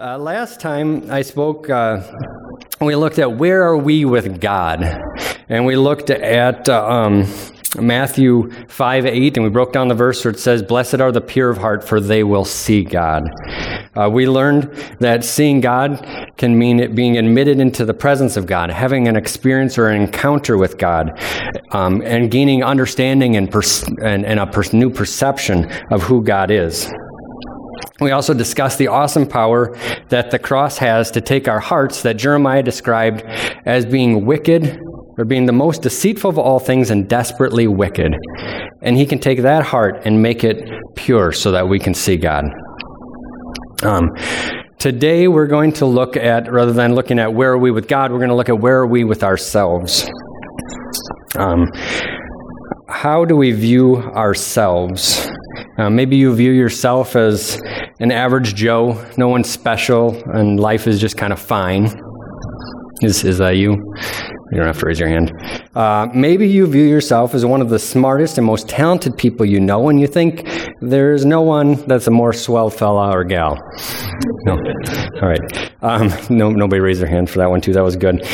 Last time I spoke, we looked at where are we with God, and we looked at Matthew 5, 8, and we broke down the verse where it says, "Blessed are the pure of heart, for they will see God." We learned that seeing God can mean it being admitted into the presence of God, having an experience or an encounter with God, and gaining understanding and a new perception of who God is. We also discussed the awesome power that the cross has to take our hearts that Jeremiah described as being wicked, or being the most deceitful of all things and desperately wicked. And he can take that heart and make it pure so that we can see God. Today we're going to look at, rather than looking at where are we with God, we're going to look at where are we with ourselves. How do we view ourselves? Maybe you view yourself as an average Joe, no one special, and life is just kind of fine. Is that you? You don't have to raise your hand. Maybe you view yourself as one of the smartest and most talented people you know, and you think there's no one that's a more swell fella or gal. No. All right. Nobody raised their hand for that one, too. That was good.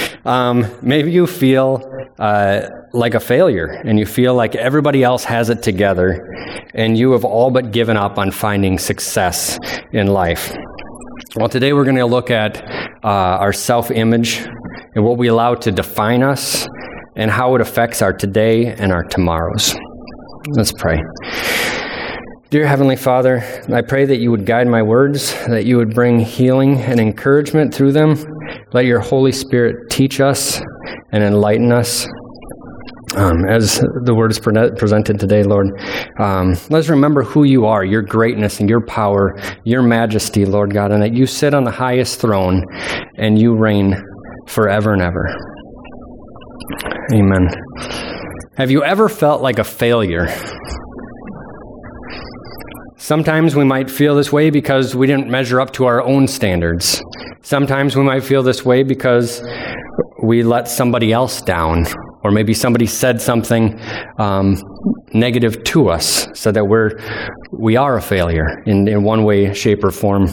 Maybe you feel like a failure, and you feel like everybody else has it together, and you have all but given up on finding success in life. Well, today we're going to look at our self-image and what we allow to define us and how it affects our today and our tomorrows. Let's pray. Dear Heavenly Father, I pray that you would guide my words, that you would bring healing and encouragement through them. Let your Holy Spirit teach us and enlighten us. As the word is presented today, Lord, let's remember who you are, your greatness and your power, your majesty, Lord God, and that you sit on the highest throne and you reign forever and ever. Amen. Have you ever felt like a failure? Sometimes we might feel this way because we didn't measure up to our own standards. Sometimes we might feel this way because we let somebody else down. Or maybe somebody said something negative to us, so that we are a failure in one way, shape, or form.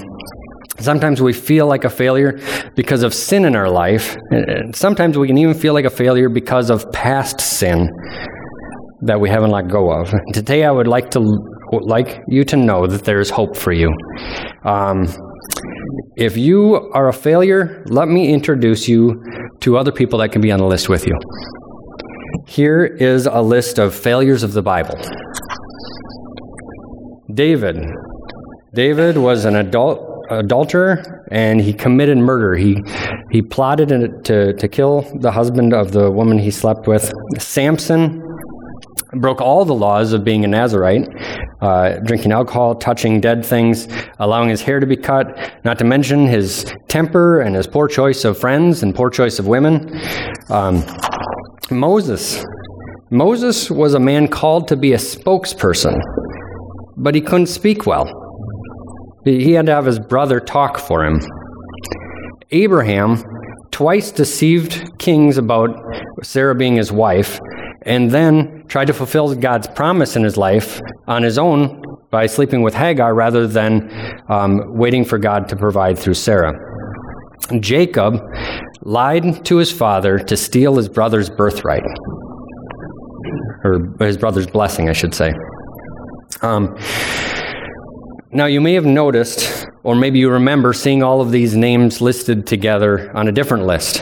Sometimes we feel like a failure because of sin in our life. And sometimes we can even feel like a failure because of past sin that we haven't let go of. Today, I would like you to know that there is hope for you. If you are a failure, let me introduce you to other people that can be on the list with you. Here is a list of failures of the Bible. David was an adulterer, and he committed murder. He plotted to kill the husband of the woman he slept with. Samson broke all the laws of being a Nazirite, drinking alcohol, touching dead things, allowing his hair to be cut, not to mention his temper and his poor choice of friends and poor choice of women. Moses was a man called to be a spokesperson, but he couldn't speak well. He had to have his brother talk for him. Abraham twice deceived kings about Sarah being his wife, and then tried to fulfill God's promise in his life on his own by sleeping with Hagar rather than waiting for God to provide through Sarah. Jacob lied to his father to steal his brother's birthright, or his brother's blessing, I should say. Now, you may have noticed, or maybe you remember, seeing all of these names listed together on a different list.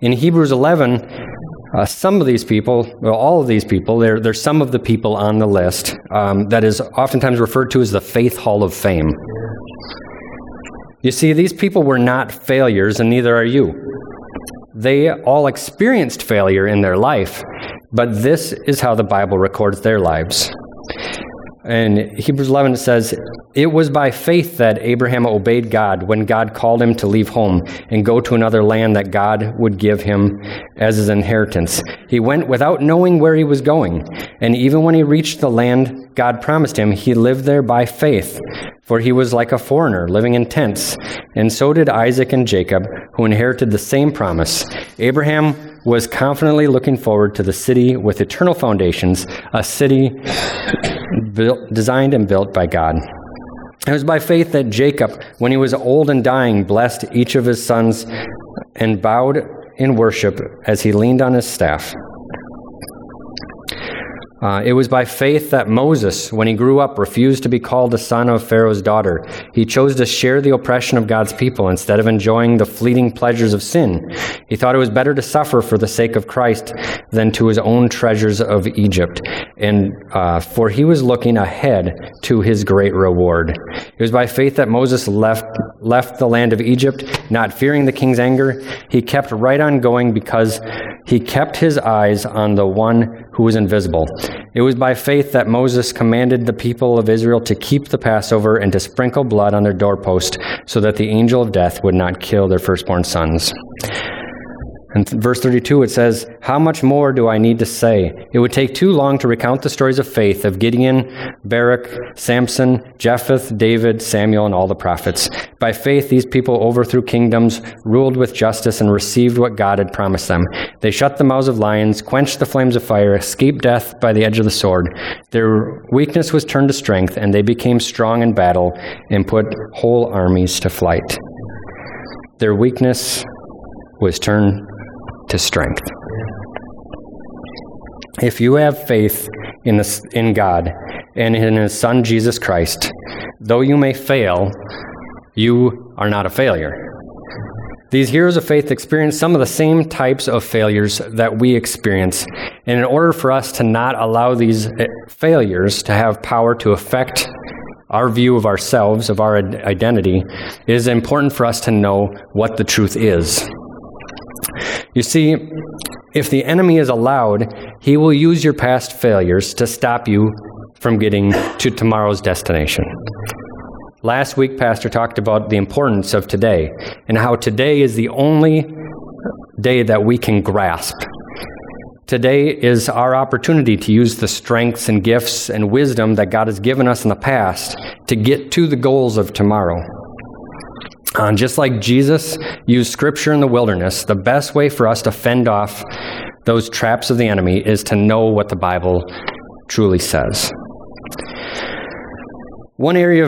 In Hebrews 11, some of these people, well, all of these people, they're some of the people on the list that is oftentimes referred to as the Faith Hall of Fame. You see, these people were not failures, and neither are you. They all experienced failure in their life, but this is how the Bible records their lives. And Hebrews 11 says, "It was by faith that Abraham obeyed God when God called him to leave home and go to another land that God would give him as his inheritance. He went without knowing where he was going, and even when he reached the land God promised him, he lived there by faith, for he was like a foreigner living in tents, and so did Isaac and Jacob, who inherited the same promise. Abraham was confidently looking forward to the city with eternal foundations, a city designed and built by God. It was by faith that Jacob, when he was old and dying, blessed each of his sons and bowed in worship as he leaned on his staff. It was by faith that Moses, when he grew up, refused to be called the son of Pharaoh's daughter. He chose to share the oppression of God's people instead of enjoying the fleeting pleasures of sin. He thought it was better to suffer for the sake of Christ than to his own treasures of Egypt, and for he was looking ahead to his great reward. It was by faith that Moses left the land of Egypt, not fearing the king's anger. He kept right on going because he kept his eyes on the one who was invisible. It was by faith that Moses commanded the people of Israel to keep the Passover and to sprinkle blood on their doorpost so that the angel of death would not kill their firstborn sons. In verse 32, it says, "How much more do I need to say? It would take too long to recount the stories of faith of Gideon, Barak, Samson, Jephthah, David, Samuel, and all the prophets. By faith, these people overthrew kingdoms, ruled with justice, and received what God had promised them. They shut the mouths of lions, quenched the flames of fire, escaped death by the edge of the sword. Their weakness was turned to strength, and they became strong in battle and put whole armies to flight." Their weakness was turned to strength. If you have faith in God and in His Son Jesus Christ, though you may fail, you are not a failure. These heroes of faith experience some of the same types of failures that we experience, and in order for us to not allow these failures to have power to affect our view of ourselves, of our identity, it is important for us to know what the truth is. You see, if the enemy is allowed, he will use your past failures to stop you from getting to tomorrow's destination. Last week, Pastor talked about the importance of today and how today is the only day that we can grasp. Today is our opportunity to use the strengths and gifts and wisdom that God has given us in the past to get to the goals of tomorrow. Just like Jesus used Scripture in the wilderness, the best way for us to fend off those traps of the enemy is to know what the Bible truly says. One of the areas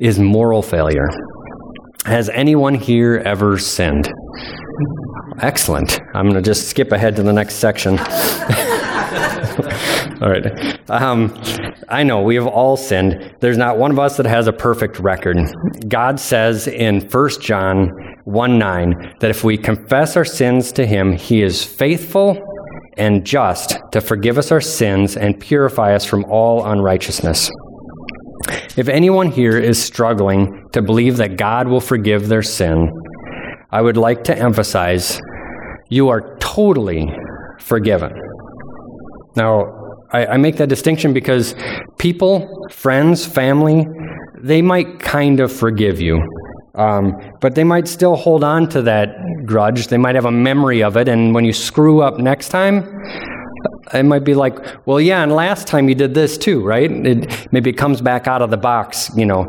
is moral failure. Has anyone here ever sinned? Excellent. I'm going to just skip ahead to the next section. All right. I know we have all sinned. There's not one of us that has a perfect record. God says in 1 John 1:9 that if we confess our sins to Him, He is faithful and just to forgive us our sins and purify us from all unrighteousness. If anyone here is struggling to believe that God will forgive their sin, I would like to emphasize you are totally forgiven. Now, I make that distinction because people, friends, family, they might kind of forgive you, but they might still hold on to that grudge. They might have a memory of it, and when you screw up next time, it might be like, well, yeah, and last time you did this too, right? Maybe it comes back out of the box, you know.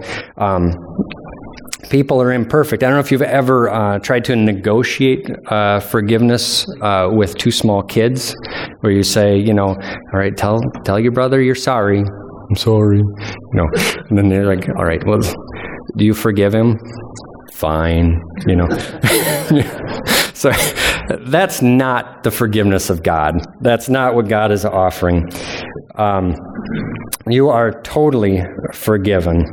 People are imperfect. I don't know if you've ever tried to negotiate forgiveness with two small kids, where you say, you know, all right, tell your brother you're sorry. I'm sorry. No. And then they're like, all right, well, do you forgive him? Fine, you know. So that's not the forgiveness of God. That's not what God is offering. You are totally forgiven.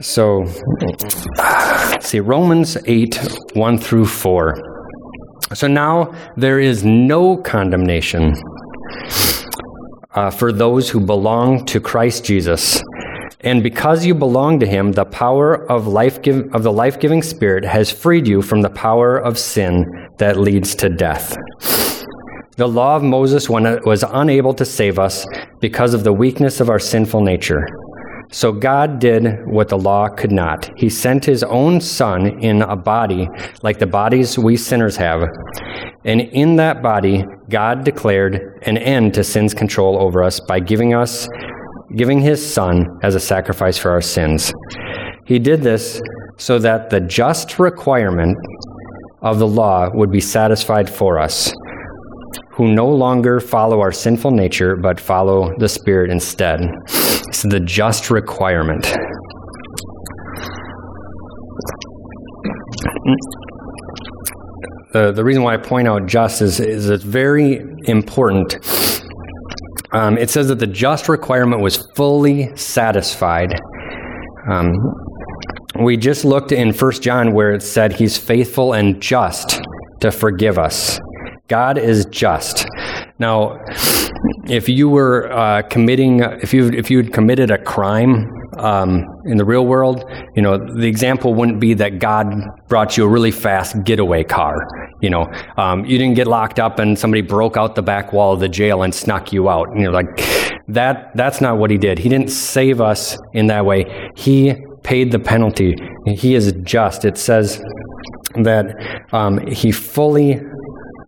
So, let's see, Romans 8:1 through 4. So now there is no condemnation for those who belong to Christ Jesus. And because you belong to Him, the power of the life-giving Spirit has freed you from the power of sin that leads to death. The law of Moses was unable to save us because of the weakness of our sinful nature. So God did what the law could not. He sent His own Son in a body like the bodies we sinners have. And in that body, God declared an end to sin's control over us by giving His Son as a sacrifice for our sins. He did this so that the just requirement of the law would be satisfied for us, who no longer follow our sinful nature, but follow the Spirit instead. It's the just requirement. The reason why I point out just is it's very important. It says that the just requirement was fully satisfied. We just looked in 1 John where it said he's faithful and just to forgive us. God is just. Now, if you were if you'd committed a crime in the real world, you know, the example wouldn't be that God brought you a really fast getaway car. You know, you didn't get locked up and somebody broke out the back wall of the jail and snuck you out. You know, like that's not what he did. He didn't save us in that way. He paid the penalty. He is just. It says that he fully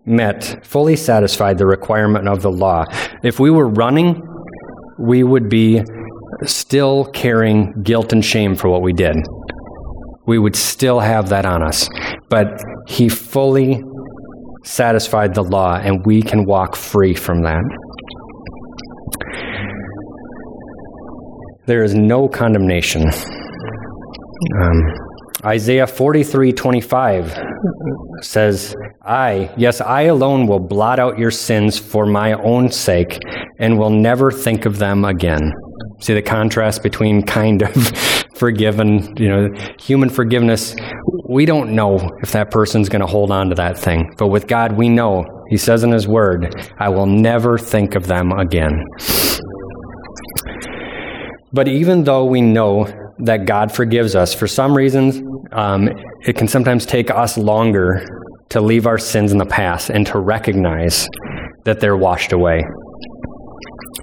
met, fully satisfied the requirement of the law. If we were running, we would be still carrying guilt and shame for what we did. We would still have that on us. But he fully satisfied the law, and we can walk free from that. There is no condemnation. Isaiah 43:25 says, I alone will blot out your sins for my own sake and will never think of them again. See the contrast between kind of forgiven, you know, human forgiveness. We don't know if that person's going to hold on to that thing. But with God, we know. He says in his word, I will never think of them again. But even though we know that God forgives us, for some reasons, it can sometimes take us longer to leave our sins in the past and to recognize that they're washed away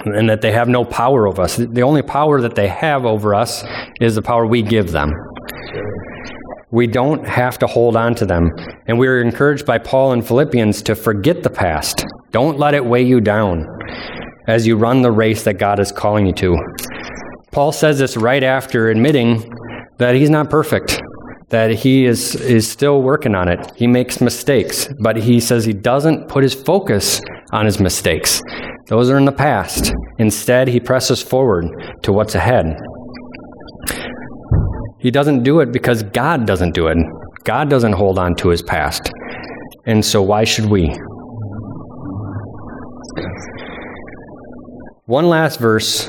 and that they have no power over us. The only power that they have over us is the power we give them. We don't have to hold on to them. And we are encouraged by Paul in Philippians to forget the past. Don't let it weigh you down as you run the race that God is calling you to. Paul says this right after admitting that he's not perfect, that he is still working on it. He makes mistakes, but he says he doesn't put his focus on his mistakes. Those are in the past. Instead, he presses forward to what's ahead. He doesn't do it because God doesn't do it. God doesn't hold on to his past. And so why should we? One last verse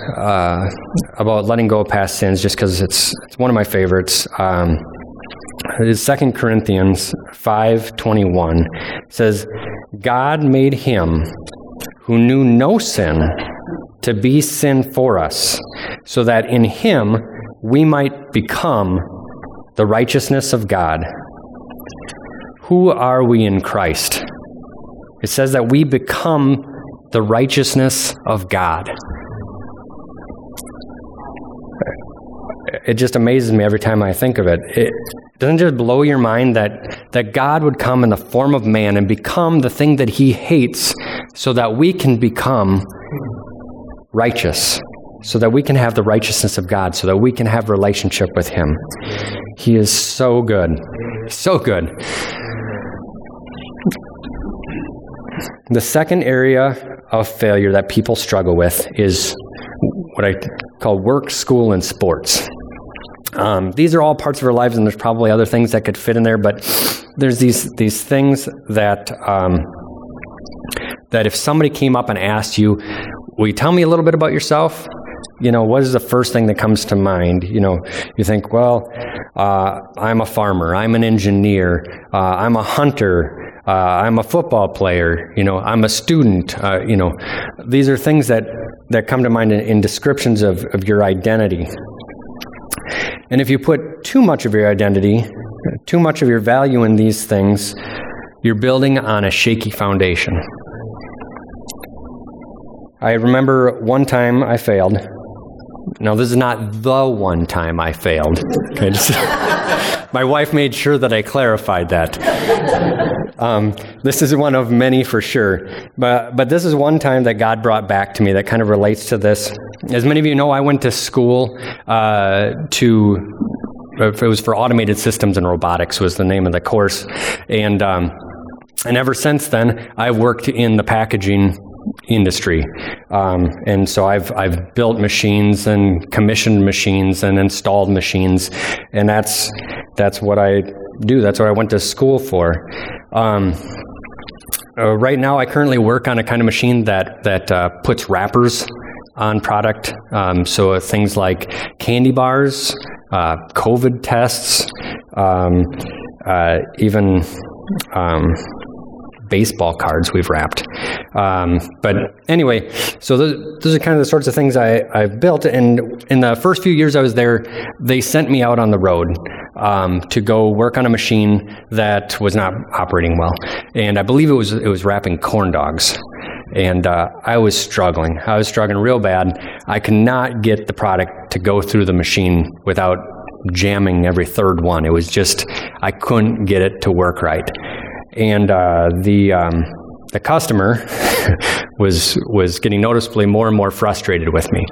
about letting go of past sins, just because it's one of my favorites. It is 2 Corinthians 5:21. It says, God made him who knew no sin to be sin for us, so that in him we might become the righteousness of God. Who are we in Christ? It says that we become the righteousness of God. It just amazes me every time I think of it. It doesn't just blow your mind that God would come in the form of man and become the thing that he hates so that we can become righteous, so that we can have the righteousness of God, so that we can have relationship with him. He is so good. So good. The second area of failure that people struggle with is what I call work, school, and sports. These are all parts of our lives, and there's probably other things that could fit in there, but there's these things that that if somebody came up and asked you, will you tell me a little bit about yourself? You know, what is the first thing that comes to mind? You know, you think, well, I'm a farmer, I'm an engineer, I'm a hunter, I'm a football player, you know, I'm a student, you know. These are things that come to mind in descriptions of your identity. And if you put too much of your identity, too much of your value in these things, you're building on a shaky foundation. I remember one time I failed. Now, this is not the one time I failed. Okay, my wife made sure that I clarified that. This is one of many for sure. But this is one time that God brought back to me that kind of relates to this. As many of you know, I went to school it was for Automated Systems and Robotics was the name of the course. And And ever since then, I've worked in the packaging industry. And so I've built machines and commissioned machines and installed machines. And that's what I do. That's what I went to school for. Right now, I currently work on a kind of machine that puts wrappers on product. So things like candy bars, COVID tests, even... baseball cards we've wrapped. But anyway, so those are kind of the sorts of things I've built. And in the first few years I was there, they sent me out on the road to go work on a machine that was not operating well. And I believe it was wrapping corn dogs. And I was struggling. I was struggling real bad. I could not get the product to go through the machine without jamming every third one. It was just, I couldn't get it to work right. And the customer was getting noticeably more and more frustrated with me.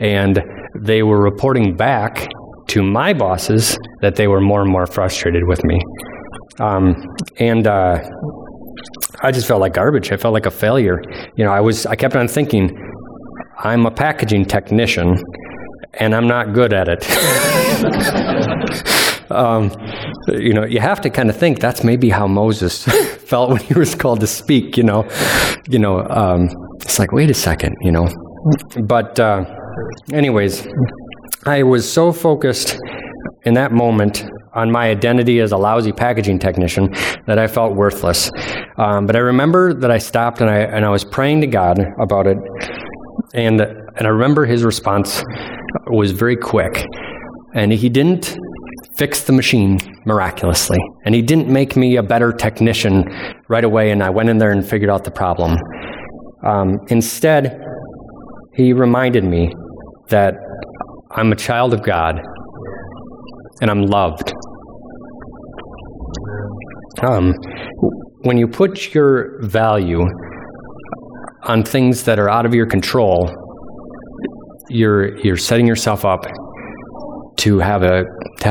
And they were reporting back to my bosses that they were more and more frustrated with me. And I just felt like garbage. I felt like a failure. You know, I kept on thinking, I'm a packaging technician, and I'm not good at it. You know, you have to kind of think that's maybe how Moses felt when he was called to speak, it's like, wait a second, But anyways, I was so focused in that moment on my identity as a lousy packaging technician that I felt worthless. But I remember that I stopped and I was praying to God about it. And I remember his response was very quick. And he didn't fix the machine miraculously. And he didn't make me a better technician right away, and I went in there and figured out the problem. Instead, he reminded me that I'm a child of God, and I'm loved. When you put your value on things that are out of your control, you're setting yourself up to have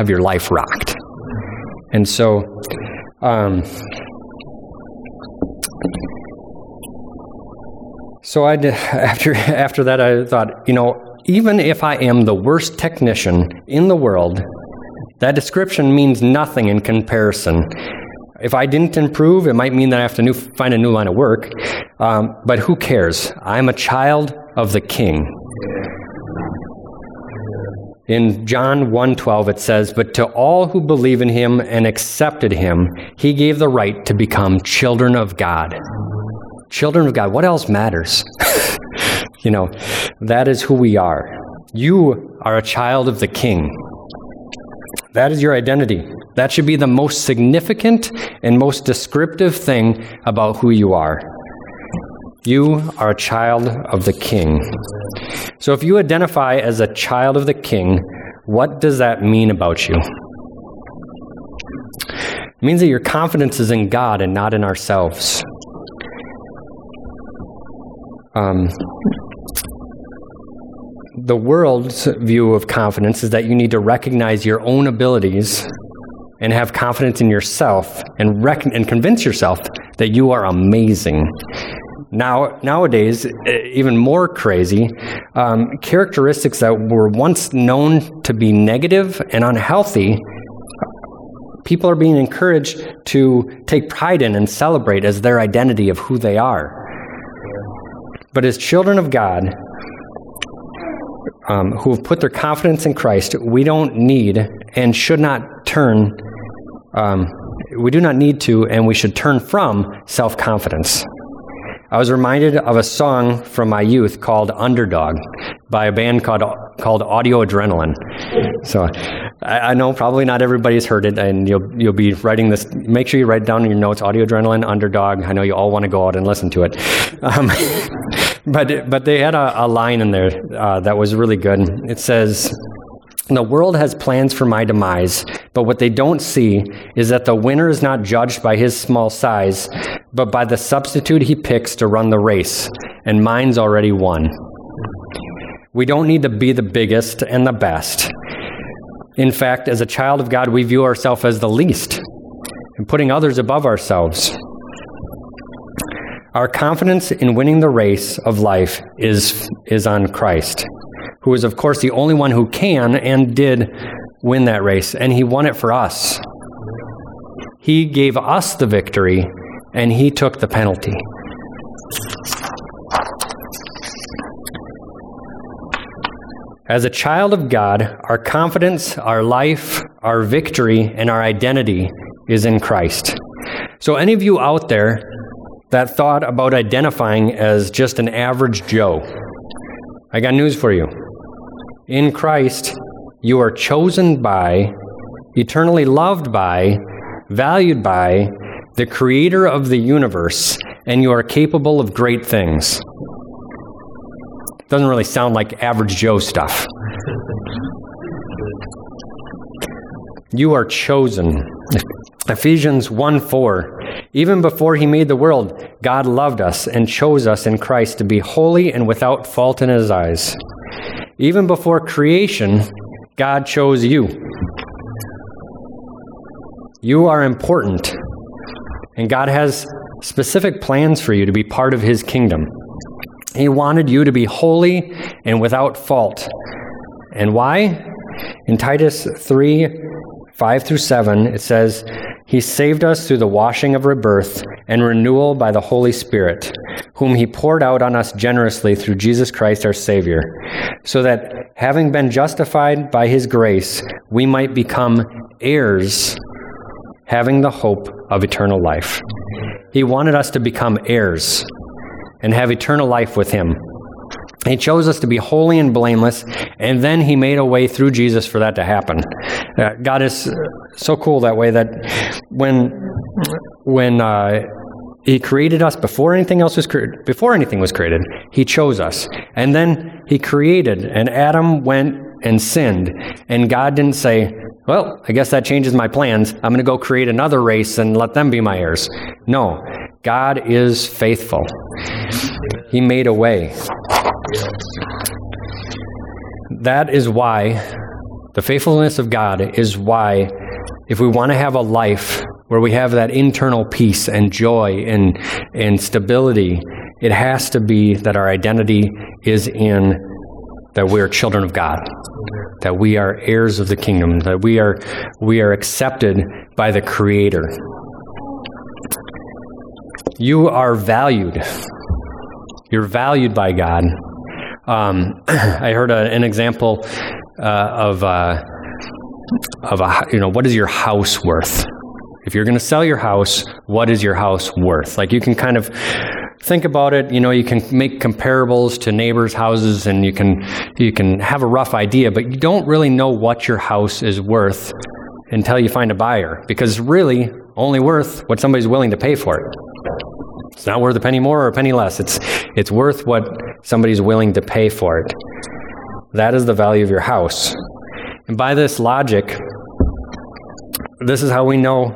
your life rocked. And so I after that I thought, even if I am the worst technician in the world, that description means nothing in comparison. If I didn't improve, it might mean that I have to find a new line of work. But who cares? I'm a child of the King. In John 1:12, it says, "But to all who believe in him and accepted him, he gave the right to become children of God." Children of God. What else matters? That is who we are. You are a child of the King. That is your identity. That should be the most significant and most descriptive thing about who you are. You are a child of the King. So if you identify as a child of the King, what does that mean about you? It means that your confidence is in God and not in ourselves. The world's view of confidence is that you need to recognize your own abilities and have confidence in yourself and convince yourself that you are amazing. Nowadays, even more crazy, characteristics that were once known to be negative and unhealthy, people are being encouraged to take pride in and celebrate as their identity of who they are. But as children of God, who have put their confidence in Christ, we don't need and should not turn, we do not need to, and we should turn from self-confidence. I was reminded of a song from my youth called "Underdog" by a band called Audio Adrenaline. So I know probably not everybody's heard it, and you'll be writing this. Make sure you write down in your notes "Audio Adrenaline," "Underdog." I know you all want to go out and listen to it. But they had a line in there that was really good. It says, "The world has plans for my demise, but what they don't see is that the winner is not judged by his small size, but by the substitute he picks to run the race, and mine's already won." We don't need to be the biggest and the best. In fact, as a child of God, we view ourselves as the least, and putting others above ourselves. Our confidence in winning the race of life is on Christ, who is, of course, the only one who can and did win that race, and he won it for us. He gave us the victory, and he took the penalty. As a child of God, our confidence, our life, our victory, and our identity is in Christ. So any of you out there that thought about identifying as just an average Joe, I got news for you. In Christ, you are chosen by, eternally loved by, valued by the Creator of the universe, and you are capable of great things. Doesn't really sound like average Joe stuff. You are chosen. Ephesians 1:4. Even before he made the world, God loved us and chose us in Christ to be holy and without fault in his eyes. Even before creation, God chose you. You are important, and God has specific plans for you to be part of his kingdom. He wanted you to be holy and without fault. And why? In Titus 3:5-7, it says, He saved us through the washing of rebirth and renewal by the Holy Spirit, whom he poured out on us generously through Jesus Christ our Savior, so that having been justified by his grace, we might become heirs, having the hope of eternal life. He wanted us to become heirs and have eternal life with him. He chose us to be holy and blameless, and then he made a way through Jesus for that to happen. God is so cool that way, that when he created us before anything was created, he chose us. And then he created, and Adam went and sinned, and God didn't say, well, I guess that changes my plans. I'm going to go create another race and let them be my heirs. No, God is faithful. He made a way. That is why the faithfulness of God is why, if we want to have a life where we have that internal peace and joy and stability, it has to be that our identity is in that we are children of God, that we are heirs of the kingdom, that we are accepted by the Creator. You are valued. You're valued by God. I heard an example of what is your house worth? If you're going to sell your house, what is your house worth? Like, you can kind of think about it. You know, you can make comparables to neighbors' houses, and you can have a rough idea, but you don't really know what your house is worth until you find a buyer, because really only worth what somebody's willing to pay for it. It's not worth a penny more or a penny less. It's worth what somebody's willing to pay for it. That is the value of your house. And by this logic, this is how we know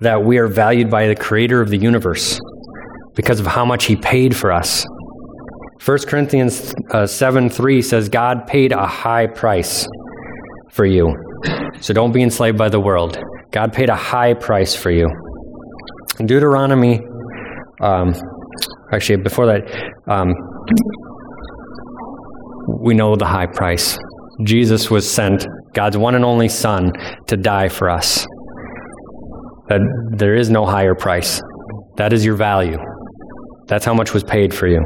that we are valued by the Creator of the universe, because of how much he paid for us. 1 Corinthians 7:3 says, God paid a high price for you. So don't be enslaved by the world. God paid a high price for you. Deuteronomy, actually, before that, we know the high price. Jesus was sent, God's one and only Son, to die for us. That there is no higher price. That is your value. That's how much was paid for you.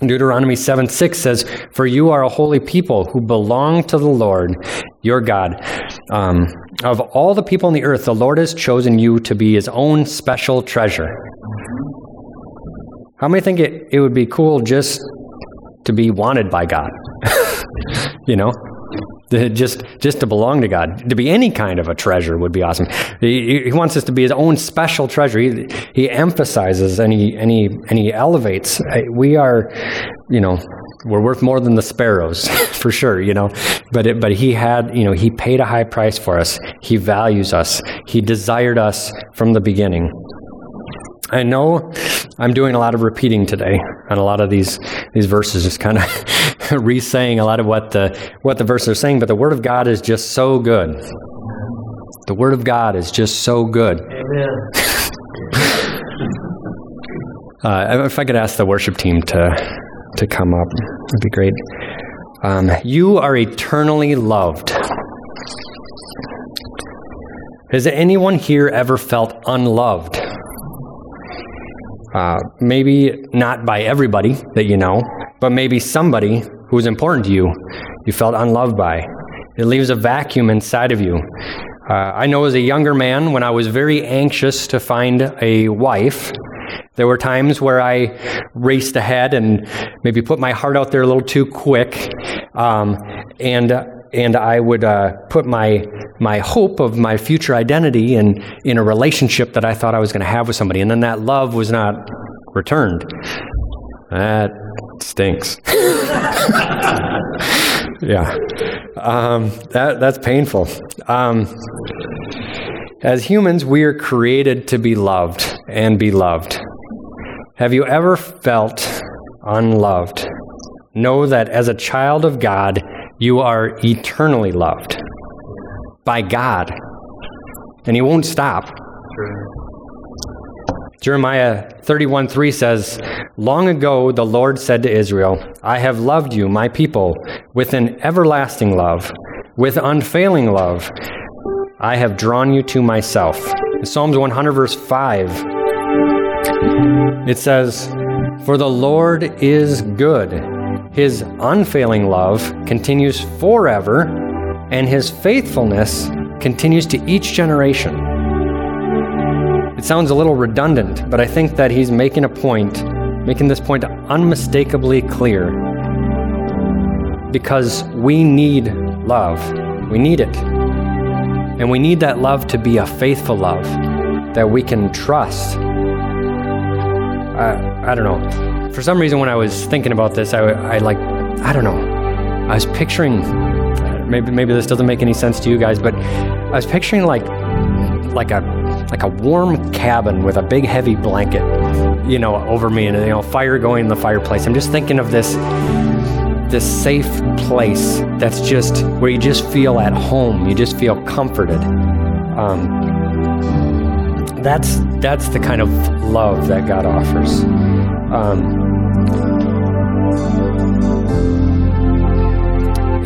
Deuteronomy 7:6 says, For you are a holy people who belong to the Lord, your God. Of all the people on the earth, the Lord has chosen you to be his own special treasure. How many think it would be cool just to be wanted by God? You know? Just to belong to God. To be any kind of a treasure would be awesome. He wants us to be his own special treasure. He emphasizes and he elevates. We are, we're worth more than the sparrows, for sure, But he had, he paid a high price for us. He values us. He desired us from the beginning. I know I'm doing a lot of repeating today on a lot of these verses, just kind of re-saying a lot of what the verses are saying, but the Word of God is just so good. The Word of God is just so good. Amen. If I could ask the worship team to come up, that'd be great. You are eternally loved. Has anyone here ever felt unloved? Maybe not by everybody that you know, but maybe somebody who's important to you, you felt unloved by. It leaves a vacuum inside of you. I know as a younger man, when I was very anxious to find a wife, there were times where I raced ahead and maybe put my heart out there a little too quick, and I would put my hope of my future identity in a relationship that I thought I was going to have with somebody, and then that love was not returned. That stinks. Yeah, that's painful. As humans, we are created to be loved and be loved. Have you ever felt unloved? Know that as a child of God, you are eternally loved by God, and He won't stop. Sure. Jeremiah 31:3 says, "Long ago the Lord said to Israel, I have loved you, my people, with an everlasting love, with unfailing love. I have drawn you to myself." Psalms 100 verse 5, it says, "For the Lord is good. His unfailing love continues forever, and His faithfulness continues to each generation." It sounds a little redundant, but I think that he's making a point, making this point unmistakably clear, because we need love. We need it. And we need that love to be a faithful love that we can trust. I don't know. For some reason, when I was thinking about this, I was picturing, maybe this doesn't make any sense to you guys, but I was picturing like a warm cabin with a big heavy blanket, over me, and fire going in the fireplace. I'm just thinking of this safe place that's just where you just feel at home, you just feel comforted. That's the kind of love that God offers.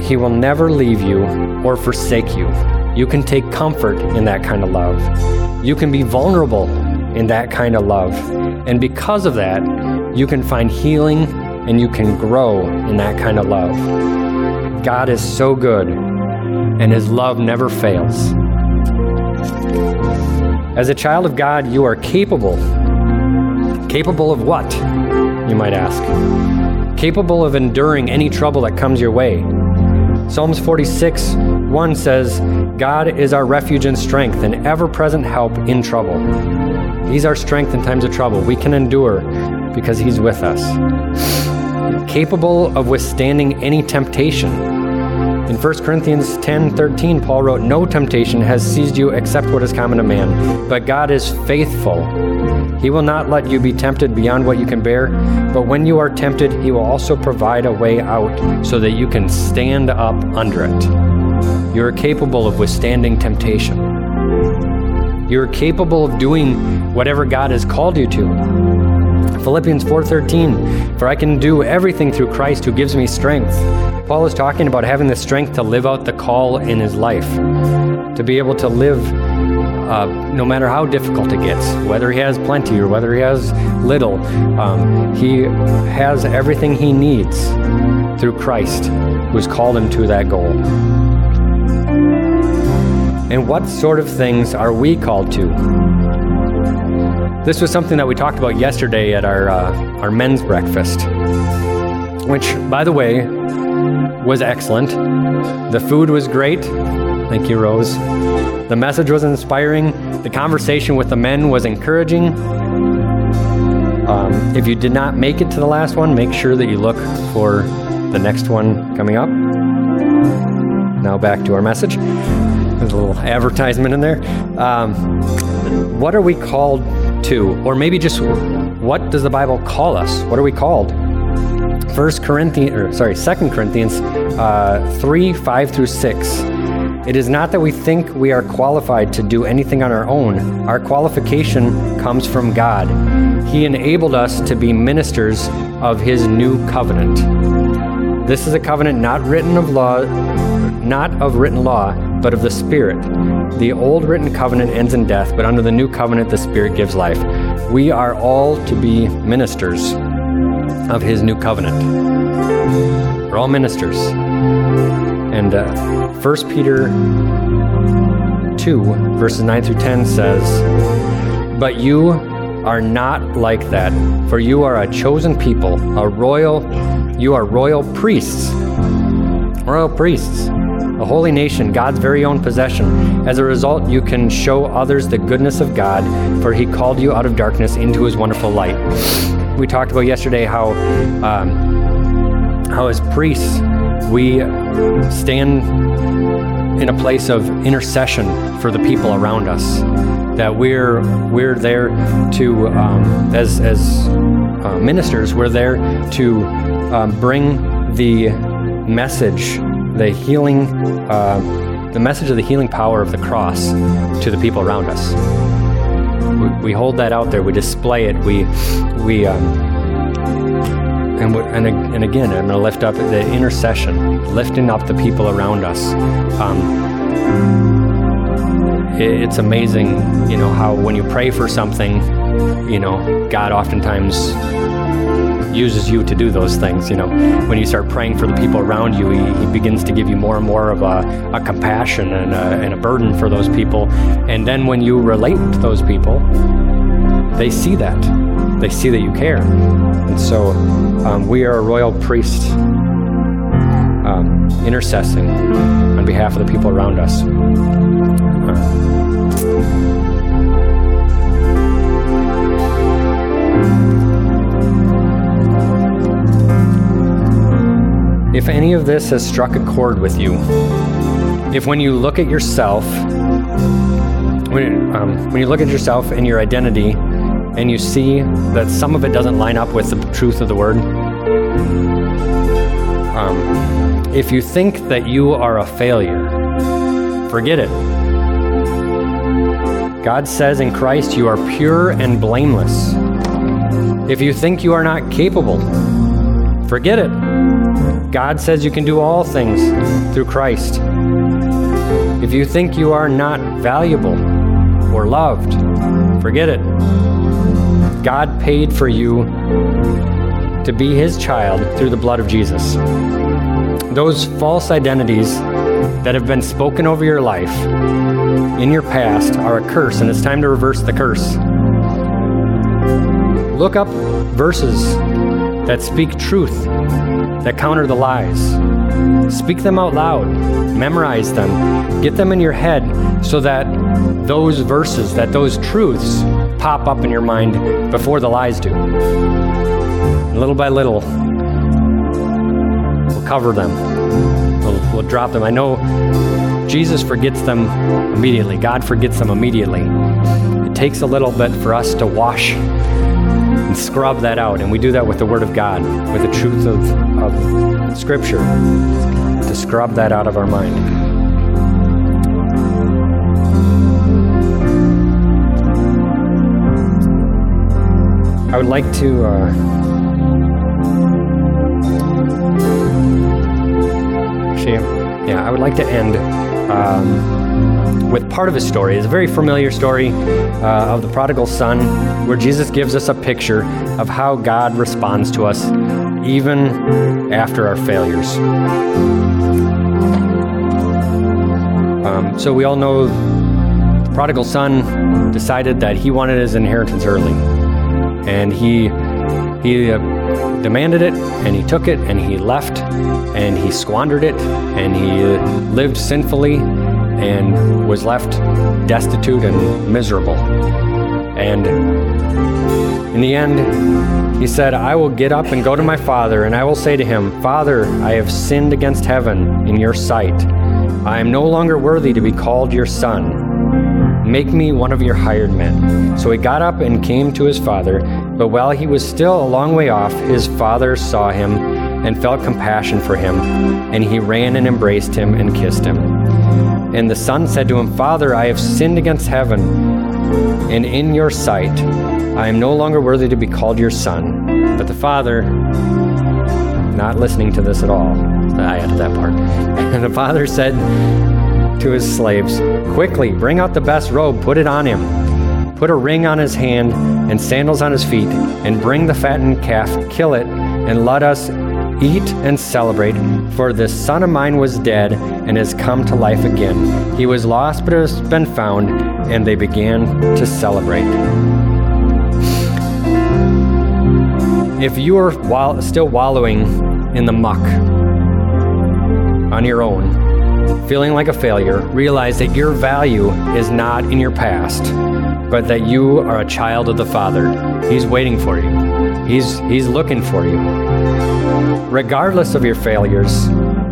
He will never leave you or forsake you. You can take comfort in that kind of love. You can be vulnerable in that kind of love. And because of that, you can find healing and you can grow in that kind of love. God is so good, and His love never fails. As a child of God, you are capable. Capable of what, you might ask? Capable of enduring any trouble that comes your way. Psalms 46:1 says, "God is our refuge and strength, an ever-present help in trouble." He's our strength in times of trouble. We can endure because He's with us. Capable of withstanding any temptation. In 1 Corinthians 10:13, Paul wrote, "No temptation has seized you except what is common to man, but God is faithful. He will not let you be tempted beyond what you can bear, but when you are tempted, He will also provide a way out so that you can stand up under it." You're capable of withstanding temptation. You're capable of doing whatever God has called you to. Philippians 4:13, "For I can do everything through Christ who gives me strength." Paul is talking about having the strength to live out the call in his life, to be able to live no matter how difficult it gets, whether he has plenty or whether he has little. He has everything he needs through Christ, who's called him to that goal. And what sort of things are we called to? This was something that we talked about yesterday at our men's breakfast, which, by the way, was excellent. The food was great. Thank you, Rose. The message was inspiring. The conversation with the men was encouraging. If you did not make it to the last one, make sure that you look for the next one coming up. Now back to our message. There's a little advertisement in there. What are we called to? Or maybe just, what does the Bible call us? What are we called? 2 Corinthians 3:5-6. "It is not that we think we are qualified to do anything on our own. Our qualification comes from God. He enabled us to be ministers of his new covenant. This is a covenant not of written law, but of the Spirit. The old written covenant ends in death, but under the new covenant, the Spirit gives life. We are all to be ministers of his new covenant. We're all ministers. And 1 Peter 2, verses 9 through 10 says, "But you are not like that, for you are a chosen people, you are royal priests, a holy nation, God's very own possession. As a result, you can show others the goodness of God, for he called you out of darkness into his wonderful light." We talked about yesterday how as priests, we stand in a place of intercession for the people around us, that we're there to, as ministers, we're there to bring the message of the healing power of the cross to the people around us. We hold that out there. We display it. And again, I'm going to lift up the intercession, lifting up the people around us. It's amazing, how when you pray for something, God oftentimes uses you to do those things. When you start praying for the people around you, he begins to give you more and more of a compassion and a burden for those people. And then when you relate to those people, they see that. They see that you care. And so we are a royal priest intercessing on behalf of the people around us. If any of this has struck a chord with you, if when you look at yourself and your identity, and you see that some of it doesn't line up with the truth of the word, if you think that you are a failure, forget it. God says in Christ, you are pure and blameless. If you think you are not capable, forget it. God says you can do all things through Christ. If you think you are not valuable or loved, forget it. God paid for you to be his child through the blood of Jesus. Those false identities that have been spoken over your life in your past are a curse, and it's time to reverse the curse. Look up verses that speak truth, that counter the lies. Speak them out loud, memorize them, get them in your head so that those verses, that those truths pop up in your mind before the lies do. And little by little, we'll cover them, we'll drop them. I know Jesus forgets them immediately. God forgets them immediately. It takes a little bit for us to wash and scrub that out, and we do that with the Word of God, with the truth of Scripture, to scrub that out of our mind. I would like to end with part of his story. It's a very familiar story of the prodigal son, where Jesus gives us a picture of how God responds to us even after our failures. So we all know the prodigal son decided that he wanted his inheritance early, and he demanded it, and he took it, and he left, and he squandered it, and he lived sinfully, and was left destitute and miserable. And in the end, he said, "I will get up and go to my father, and I will say to him, Father, I have sinned against heaven in your sight. I am no longer worthy to be called your son. Make me one of your hired men." So he got up and came to his father, but while he was still a long way off, his father saw him and felt compassion for him, and he ran and embraced him and kissed him. And the son said to him, "Father, I have sinned against heaven and in your sight. I am no longer worthy to be called your son." But the father, not listening to this at all, I added that part. And the father said to his slaves, "Quickly, bring out the best robe, put it on him. Put a ring on his hand and sandals on his feet, and bring the fattened calf, kill it, and let us eat and celebrate. For this son of mine was dead and has come to life again. He was lost, but has been found," and they began to celebrate. If you are still wallowing in the muck on your own, feeling like a failure, realize that your value is not in your past, but that you are a child of the Father. He's waiting for you. He's looking for you. Regardless of your failures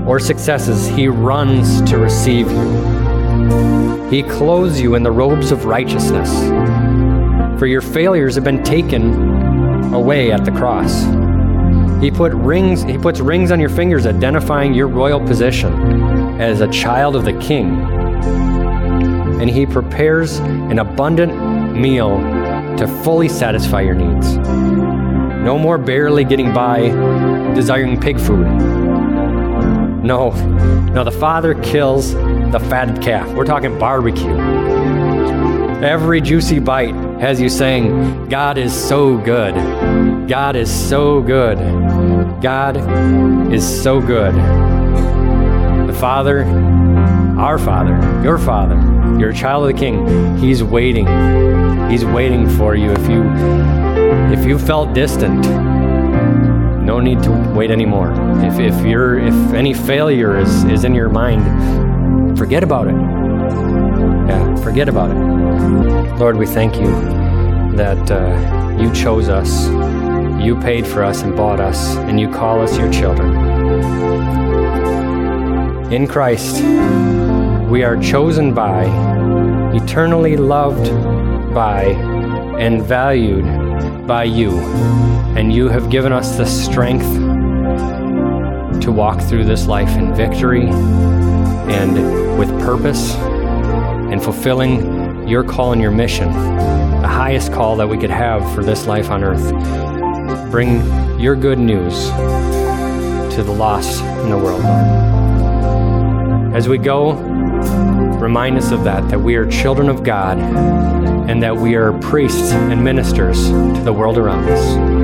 or successes, He runs to receive you. He clothes you in the robes of righteousness, for your failures have been taken away at the cross. He puts rings on your fingers, identifying your royal position as a child of the King. And He prepares an abundant meal to fully satisfy your needs. No more barely getting by, desiring pig food. No, the Father kills the fatted calf. We're talking barbecue. Every juicy bite has you saying, "God is so good. God is so good. God is so good." The Father, our Father, your Father, you're a child of the King. He's waiting. He's waiting for you. If you felt distant, no need to wait anymore. If any failure is in your mind, forget about it. Yeah, forget about it. Lord, we thank you that you chose us. You paid for us and bought us, and you call us your children. In Christ, we are chosen by, eternally loved by, and valued by you. And you have given us the strength to walk through this life in victory and with purpose and fulfilling your call and your mission, the highest call that we could have for this life on earth. Bring your good news to the lost in the world, Lord. As we go, remind us of that we are children of God, and that we are priests and ministers to the world around us.